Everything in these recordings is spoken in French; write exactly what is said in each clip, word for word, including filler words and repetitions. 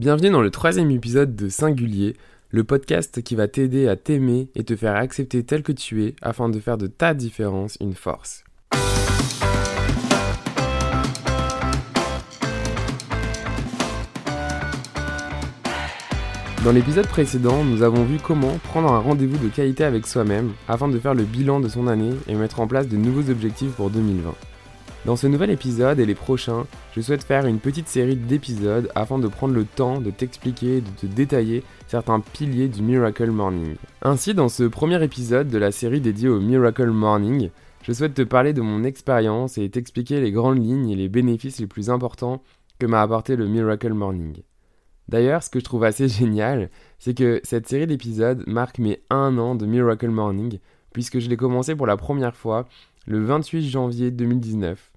Bienvenue dans le troisième épisode de Singulier, le podcast qui va t'aider à t'aimer et te faire accepter tel que tu es afin de faire de ta différence une force. Dans l'épisode précédent, nous avons vu comment prendre un rendez-vous de qualité avec soi-même afin de faire le bilan de son année et mettre en place de nouveaux objectifs pour deux mille vingt. Dans ce nouvel épisode et les prochains, je souhaite faire une petite série d'épisodes afin de prendre le temps de t'expliquer et de te détailler certains piliers du Miracle Morning. Ainsi, dans ce premier épisode de la série dédiée au Miracle Morning, je souhaite te parler de mon expérience et t'expliquer les grandes lignes et les bénéfices les plus importants que m'a apporté le Miracle Morning. D'ailleurs, ce que je trouve assez génial, c'est que cette série d'épisodes marque mes un an de Miracle Morning, puisque je l'ai commencé pour la première fois le vingt-huit janvier deux mille dix-neuf.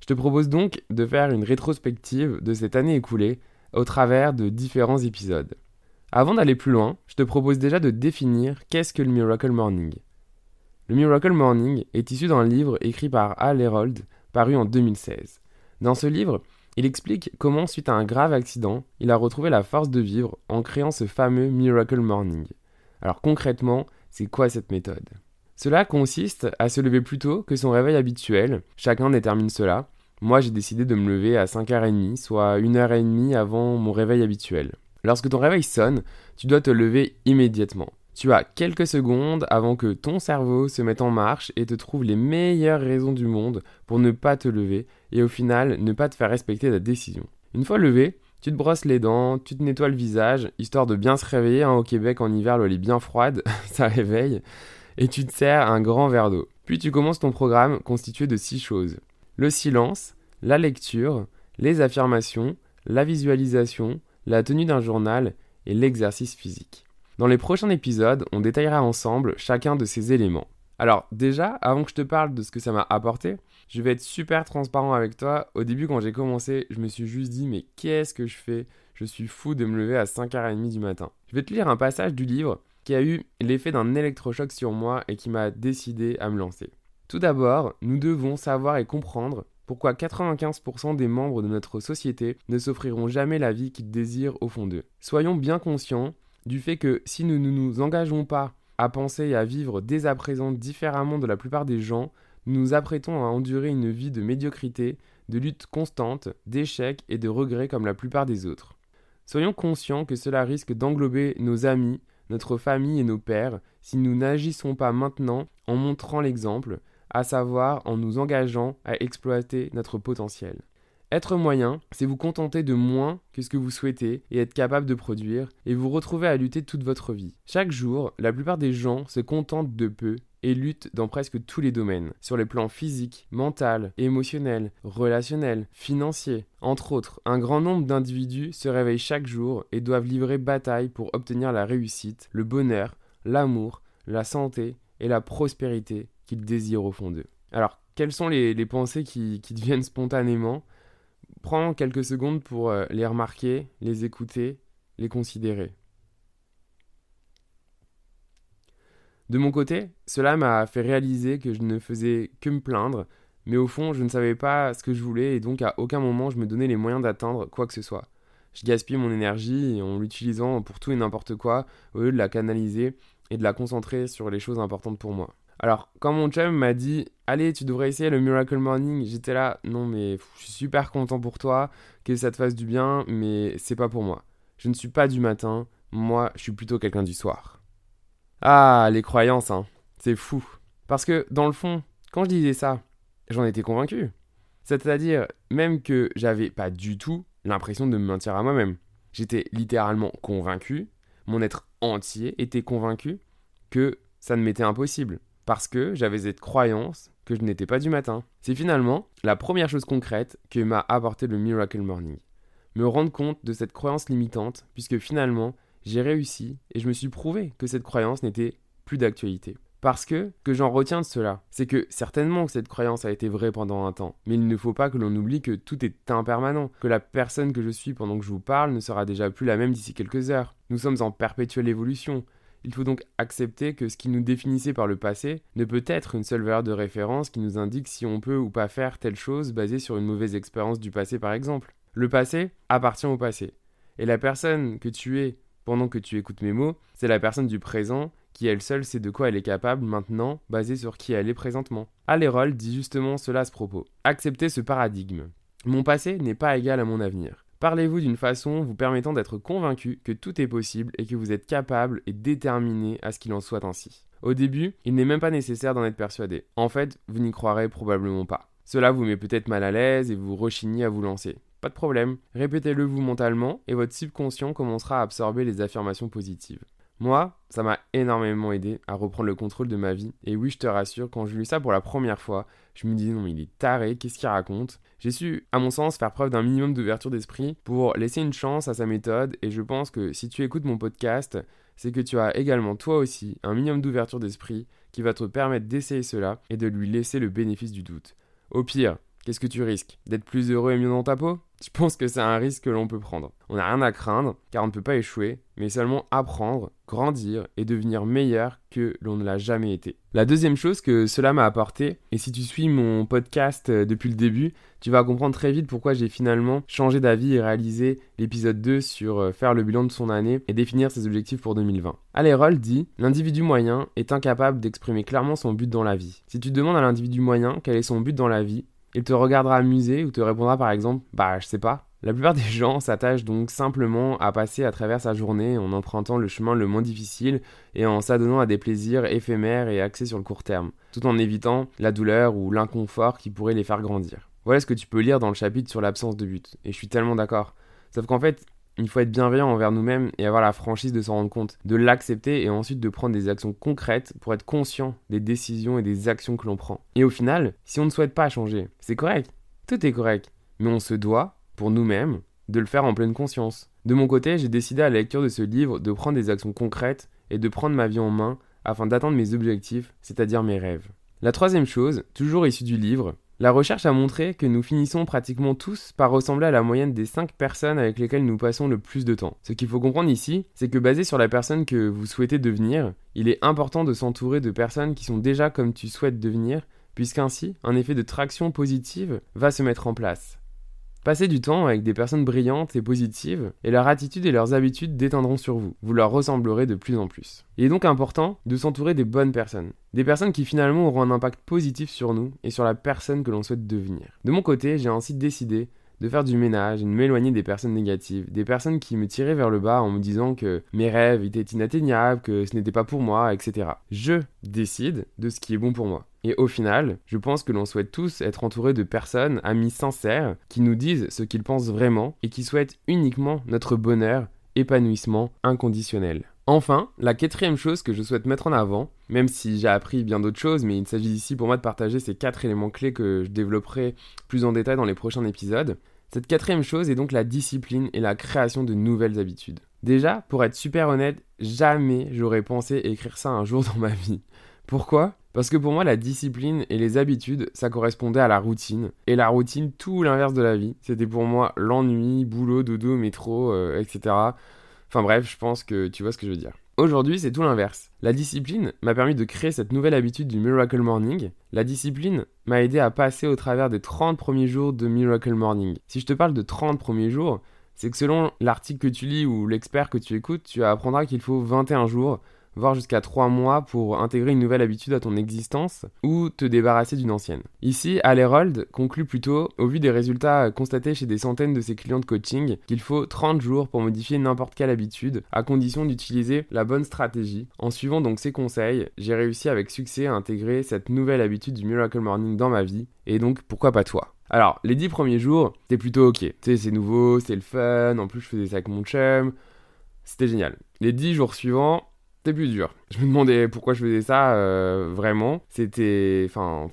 Je te propose donc de faire une rétrospective de cette année écoulée au travers de différents épisodes. Avant d'aller plus loin, je te propose déjà de définir qu'est-ce que le Miracle Morning. Le Miracle Morning est issu d'un livre écrit par Hal Elrod, paru en deux mille seize. Dans ce livre, il explique comment, suite à un grave accident, il a retrouvé la force de vivre en créant ce fameux Miracle Morning. Alors concrètement, c'est quoi cette méthode ? Cela consiste à se lever plus tôt que son réveil habituel, chacun détermine cela. Moi, j'ai décidé de me lever à cinq heures trente, soit une heure trente avant mon réveil habituel. Lorsque ton réveil sonne, tu dois te lever immédiatement. Tu as quelques secondes avant que ton cerveau se mette en marche et te trouve les meilleures raisons du monde pour ne pas te lever et au final ne pas te faire respecter ta décision. Une fois levé, tu te brosses les dents, tu te nettoies le visage, histoire de bien se réveiller. Hein, au Québec, en hiver, l'eau est bien froide, ça réveille, et tu te sers un grand verre d'eau. Puis tu commences ton programme constitué de six choses. Le silence, la lecture, les affirmations, la visualisation, la tenue d'un journal et l'exercice physique. Dans les prochains épisodes, on détaillera ensemble chacun de ces éléments. Alors déjà, avant que je te parle de ce que ça m'a apporté, je vais être super transparent avec toi. Au début, quand j'ai commencé, je me suis juste dit « mais qu'est-ce que je fais ? Je suis fou de me lever à cinq heures trente du matin. » Je vais te lire un passage du livre qui a eu l'effet d'un électrochoc sur moi et qui m'a décidé à me lancer. Tout d'abord, nous devons savoir et comprendre pourquoi quatre-vingt-quinze pour cent des membres de notre société ne s'offriront jamais la vie qu'ils désirent au fond d'eux. Soyons bien conscients du fait que si nous ne nous engageons pas à penser et à vivre dès à présent différemment de la plupart des gens, nous nous apprêtons à endurer une vie de médiocrité, de lutte constante, d'échecs et de regrets comme la plupart des autres. Soyons conscients que cela risque d'englober nos amis, notre famille et nos pères si nous n'agissons pas maintenant en montrant l'exemple, à savoir en nous engageant à exploiter notre potentiel. Être moyen, c'est vous contenter de moins que ce que vous souhaitez et être capable de produire, et vous retrouver à lutter toute votre vie. Chaque jour, la plupart des gens se contentent de peu et luttent dans presque tous les domaines, sur les plans physique, mental, émotionnel, relationnel, financier, entre autres. Un grand nombre d'individus se réveillent chaque jour et doivent livrer bataille pour obtenir la réussite, le bonheur, l'amour, la santé et la prospérité qu'ils désirent au fond d'eux. Alors, quelles sont les, les pensées qui, qui deviennent spontanément ? Prends quelques secondes pour euh, les remarquer, les écouter, les considérer. De mon côté, cela m'a fait réaliser que je ne faisais que me plaindre, mais au fond, je ne savais pas ce que je voulais et donc à aucun moment je me donnais les moyens d'atteindre quoi que ce soit. Je gaspillais mon énergie en l'utilisant pour tout et n'importe quoi, au lieu de la canaliser et de la concentrer sur les choses importantes pour moi. Alors, quand mon chum m'a dit « Allez, tu devrais essayer le Miracle Morning », j'étais là « Non, mais je suis super content pour toi, que ça te fasse du bien, mais c'est pas pour moi. Je ne suis pas du matin, moi, je suis plutôt quelqu'un du soir. » Ah, les croyances, hein, c'est fou. Parce que, dans le fond, quand je disais ça, j'en étais convaincu. C'est-à-dire, même que j'avais pas du tout l'impression de me mentir à moi-même. J'étais littéralement convaincu, mon être entier était convaincu que ça ne m'était impossible. Parce que j'avais cette croyance que je n'étais pas du matin. C'est finalement la première chose concrète que m'a apporté le Miracle Morning. Me rendre compte de cette croyance limitante, puisque finalement, j'ai réussi et je me suis prouvé que cette croyance n'était plus d'actualité. Parce que, ce que j'en retiens de cela, c'est que certainement que cette croyance a été vraie pendant un temps, mais il ne faut pas que l'on oublie que tout est impermanent, que la personne que je suis pendant que je vous parle ne sera déjà plus la même d'ici quelques heures. Nous sommes en perpétuelle évolution. Il faut donc accepter que ce qui nous définissait par le passé ne peut être une seule valeur de référence qui nous indique si on peut ou pas faire telle chose basée sur une mauvaise expérience du passé par exemple. Le passé appartient au passé. Et la personne que tu es pendant que tu écoutes mes mots, c'est la personne du présent qui elle seule sait de quoi elle est capable maintenant, basée sur qui elle est présentement. Hal Elrod dit justement cela à ce propos. Acceptez ce paradigme. Mon passé n'est pas égal à mon avenir. Parlez-vous d'une façon vous permettant d'être convaincu que tout est possible et que vous êtes capable et déterminé à ce qu'il en soit ainsi. Au début, il n'est même pas nécessaire d'en être persuadé. En fait, vous n'y croirez probablement pas. Cela vous met peut-être mal à l'aise et vous rechignez à vous lancer. Pas de problème, répétez-le vous mentalement et votre subconscient commencera à absorber les affirmations positives. Moi, ça m'a énormément aidé à reprendre le contrôle de ma vie. Et oui, je te rassure, quand j'ai lu ça pour la première fois, je me disais non mais il est taré, qu'est-ce qu'il raconte ? J'ai su, à mon sens, faire preuve d'un minimum d'ouverture d'esprit pour laisser une chance à sa méthode. Et je pense que si tu écoutes mon podcast, c'est que tu as également toi aussi un minimum d'ouverture d'esprit qui va te permettre d'essayer cela et de lui laisser le bénéfice du doute. Au pire, qu'est-ce que tu risques ? D'être plus heureux et mieux dans ta peau ? Je pense que c'est un risque que l'on peut prendre. On n'a rien à craindre, car on ne peut pas échouer, mais seulement apprendre, grandir et devenir meilleur que l'on ne l'a jamais été. La deuxième chose que cela m'a apporté, et si tu suis mon podcast depuis le début, tu vas comprendre très vite pourquoi j'ai finalement changé d'avis et réalisé l'épisode deux sur faire le bilan de son année et définir ses objectifs pour deux mille vingt. Hal Elrod dit « L'individu moyen est incapable d'exprimer clairement son but dans la vie. » Si tu demandes à l'individu moyen quel est son but dans la vie, il te regardera amusé ou te répondra par exemple « Bah, je sais pas ». La plupart des gens s'attachent donc simplement à passer à travers sa journée en empruntant le chemin le moins difficile et en s'adonnant à des plaisirs éphémères et axés sur le court terme, tout en évitant la douleur ou l'inconfort qui pourrait les faire grandir. Voilà ce que tu peux lire dans le chapitre sur l'absence de but, et je suis tellement d'accord. Sauf qu'en fait, il faut être bienveillant envers nous-mêmes et avoir la franchise de s'en rendre compte, de l'accepter et ensuite de prendre des actions concrètes pour être conscient des décisions et des actions que l'on prend. Et au final, si on ne souhaite pas changer, c'est correct, tout est correct, mais on se doit, pour nous-mêmes, de le faire en pleine conscience. De mon côté, j'ai décidé à la lecture de ce livre de prendre des actions concrètes et de prendre ma vie en main afin d'atteindre mes objectifs, c'est-à-dire mes rêves. La troisième chose, toujours issue du livre, la recherche a montré que nous finissons pratiquement tous par ressembler à la moyenne des cinq personnes avec lesquelles nous passons le plus de temps. Ce qu'il faut comprendre ici, c'est que basé sur la personne que vous souhaitez devenir, il est important de s'entourer de personnes qui sont déjà comme tu souhaites devenir, puisqu'ainsi, un effet de traction positive va se mettre en place. Passez du temps avec des personnes brillantes et positives, et leur attitude et leurs habitudes déteindront sur vous. Vous leur ressemblerez de plus en plus. Il est donc important de s'entourer des bonnes personnes. Des personnes qui finalement auront un impact positif sur nous et sur la personne que l'on souhaite devenir. De mon côté, j'ai ainsi décidé de faire du ménage et de m'éloigner des personnes négatives, des personnes qui me tiraient vers le bas en me disant que mes rêves étaient inatteignables, que ce n'était pas pour moi, et cetera. Je décide de ce qui est bon pour moi. Et au final, je pense que l'on souhaite tous être entourés de personnes, amis sincères, qui nous disent ce qu'ils pensent vraiment et qui souhaitent uniquement notre bonheur, épanouissement inconditionnel. Enfin, la quatrième chose que je souhaite mettre en avant, même si j'ai appris bien d'autres choses, mais il s'agit ici pour moi de partager ces quatre éléments clés que je développerai plus en détail dans les prochains épisodes. Cette quatrième chose est donc la discipline et la création de nouvelles habitudes. Déjà, pour être super honnête, jamais j'aurais pensé écrire ça un jour dans ma vie. Pourquoi ? Parce que pour moi, la discipline et les habitudes, ça correspondait à la routine. Et la routine, tout l'inverse de la vie. C'était pour moi l'ennui, boulot, dodo, métro, euh, et cetera. Enfin bref, je pense que tu vois ce que je veux dire. Aujourd'hui, c'est tout l'inverse. La discipline m'a permis de créer cette nouvelle habitude du Miracle Morning. La discipline m'a aidé à passer au travers des trente premiers jours de Miracle Morning. Si je te parle de trente premiers jours, c'est que selon l'article que tu lis ou l'expert que tu écoutes, tu apprendras qu'il faut vingt et un jours, voire jusqu'à trois mois pour intégrer une nouvelle habitude à ton existence ou te débarrasser d'une ancienne. Ici, Hal Elrod conclut plutôt, au vu des résultats constatés chez des centaines de ses clients de coaching, qu'il faut trente jours pour modifier n'importe quelle habitude, à condition d'utiliser la bonne stratégie. En suivant donc ses conseils, j'ai réussi avec succès à intégrer cette nouvelle habitude du Miracle Morning dans ma vie, et donc pourquoi pas toi ? Alors, les dix premiers jours, t'es plutôt ok. Tu sais, c'est nouveau, c'est le fun, en plus je faisais ça avec mon chum, c'était génial. Les dix jours suivants, c'était plus dur. Je me demandais pourquoi je faisais ça, euh, vraiment. C'était... Enfin,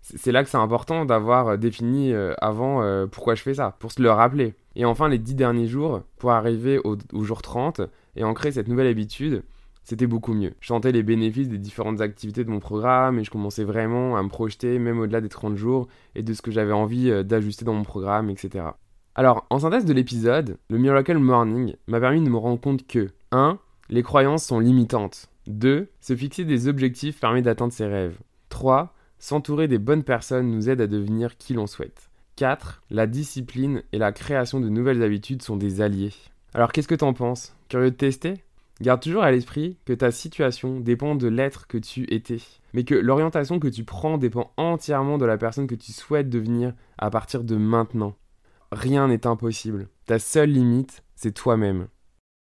c'est là que c'est important d'avoir défini euh, avant euh, pourquoi je fais ça, pour se le rappeler. Et enfin, les dix derniers jours, pour arriver au, au jour trente et ancrer cette nouvelle habitude, c'était beaucoup mieux. Je sentais les bénéfices des différentes activités de mon programme et je commençais vraiment à me projeter, même au-delà des trente jours, et de ce que j'avais envie euh, d'ajuster dans mon programme, et cetera. Alors, en synthèse de l'épisode, le Miracle Morning m'a permis de me rendre compte que un Les croyances sont limitantes. deux Se fixer des objectifs permet d'atteindre ses rêves. trois S'entourer des bonnes personnes nous aide à devenir qui l'on souhaite. quatre La discipline et la création de nouvelles habitudes sont des alliés. Alors qu'est-ce que t'en penses? Curieux de tester? Garde toujours à l'esprit que ta situation dépend de l'être que tu étais, mais que l'orientation que tu prends dépend entièrement de la personne que tu souhaites devenir à partir de maintenant. Rien n'est impossible. Ta seule limite, c'est toi-même.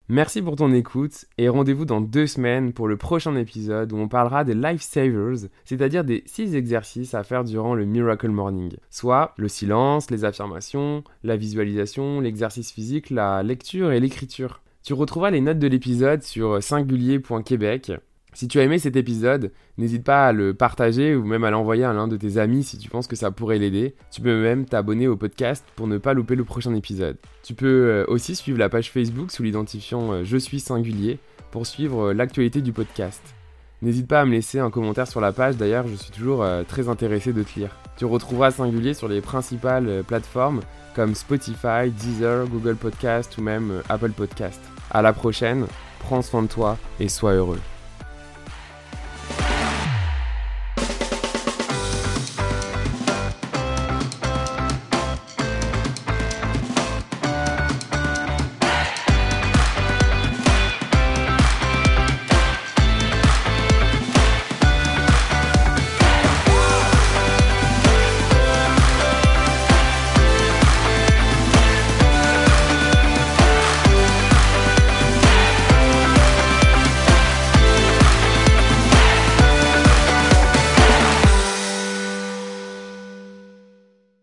Merci pour ton écoute et rendez-vous dans deux semaines pour le prochain épisode où on parlera des lifesavers, c'est-à-dire des six exercices à faire durant le Miracle Morning, soit le silence, les affirmations, la visualisation, l'exercice physique, la lecture et l'écriture. Tu retrouveras les notes de l'épisode sur singulier point québec. Si tu as aimé cet épisode, n'hésite pas à le partager ou même à l'envoyer à l'un de tes amis si tu penses que ça pourrait l'aider. Tu peux même t'abonner au podcast pour ne pas louper le prochain épisode. Tu peux aussi suivre la page Facebook sous l'identifiant Je suis Singulier pour suivre l'actualité du podcast. N'hésite pas à me laisser un commentaire sur la page, d'ailleurs je suis toujours très intéressé de te lire. Tu retrouveras Singulier sur les principales plateformes comme Spotify, Deezer, Google Podcast ou même Apple Podcast. À la prochaine, prends soin de toi et sois heureux.